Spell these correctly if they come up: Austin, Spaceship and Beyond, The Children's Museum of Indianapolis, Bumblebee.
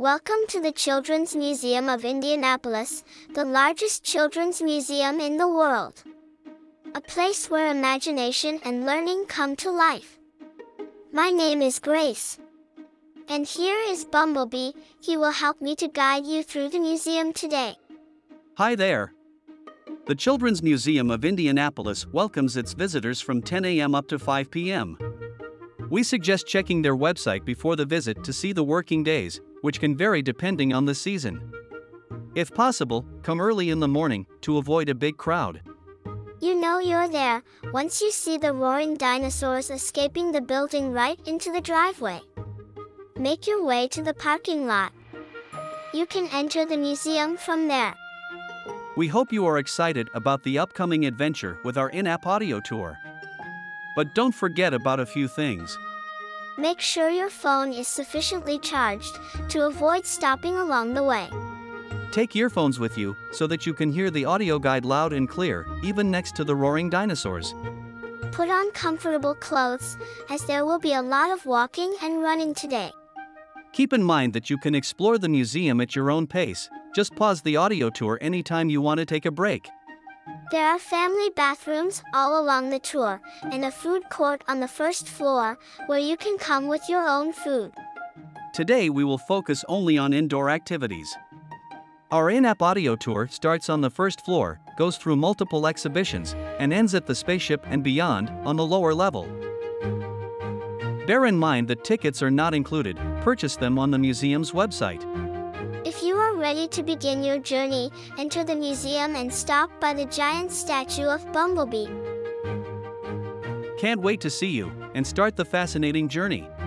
Welcome to the Children's Museum of Indianapolis, the largest children's museum in the world. A place where imagination and learning come to life. My name is Grace. And here is Bumblebee. He will help me to guide you through the museum today. Hi there. The Children's Museum of Indianapolis welcomes its visitors from 10 a.m. up to 5 p.m. We suggest checking their website before the visit to see the working days, which can vary depending on the season. If possible, come early in the morning to avoid a big crowd. You know you're there once you see the roaring dinosaurs escaping the building right into the driveway. Make your way to the parking lot. You can enter the museum from there. We hope you are excited about the upcoming adventure with our in-app audio tour. But don't forget about a few things. Make sure your phone is sufficiently charged to avoid stopping along the way. Take earphones with you so that you can hear the audio guide loud and clear, even next to the roaring dinosaurs. Put on comfortable clothes, as there will be a lot of walking and running today. Keep in mind that you can explore the museum at your own pace. Just pause the audio tour anytime you want to take a break. There are family bathrooms all along the tour, and a food court on the first floor, where you can come with your own food. Today we will focus only on indoor activities. Our in-app audio tour starts on the first floor, goes through multiple exhibitions, and ends at the Spaceship and Beyond on the lower level. Bear in mind that tickets are not included. Purchase them on the museum's website. If you are ready to begin your journey, enter the museum and stop by the giant statue of Bumblebee. Can't wait to see you and start the fascinating journey.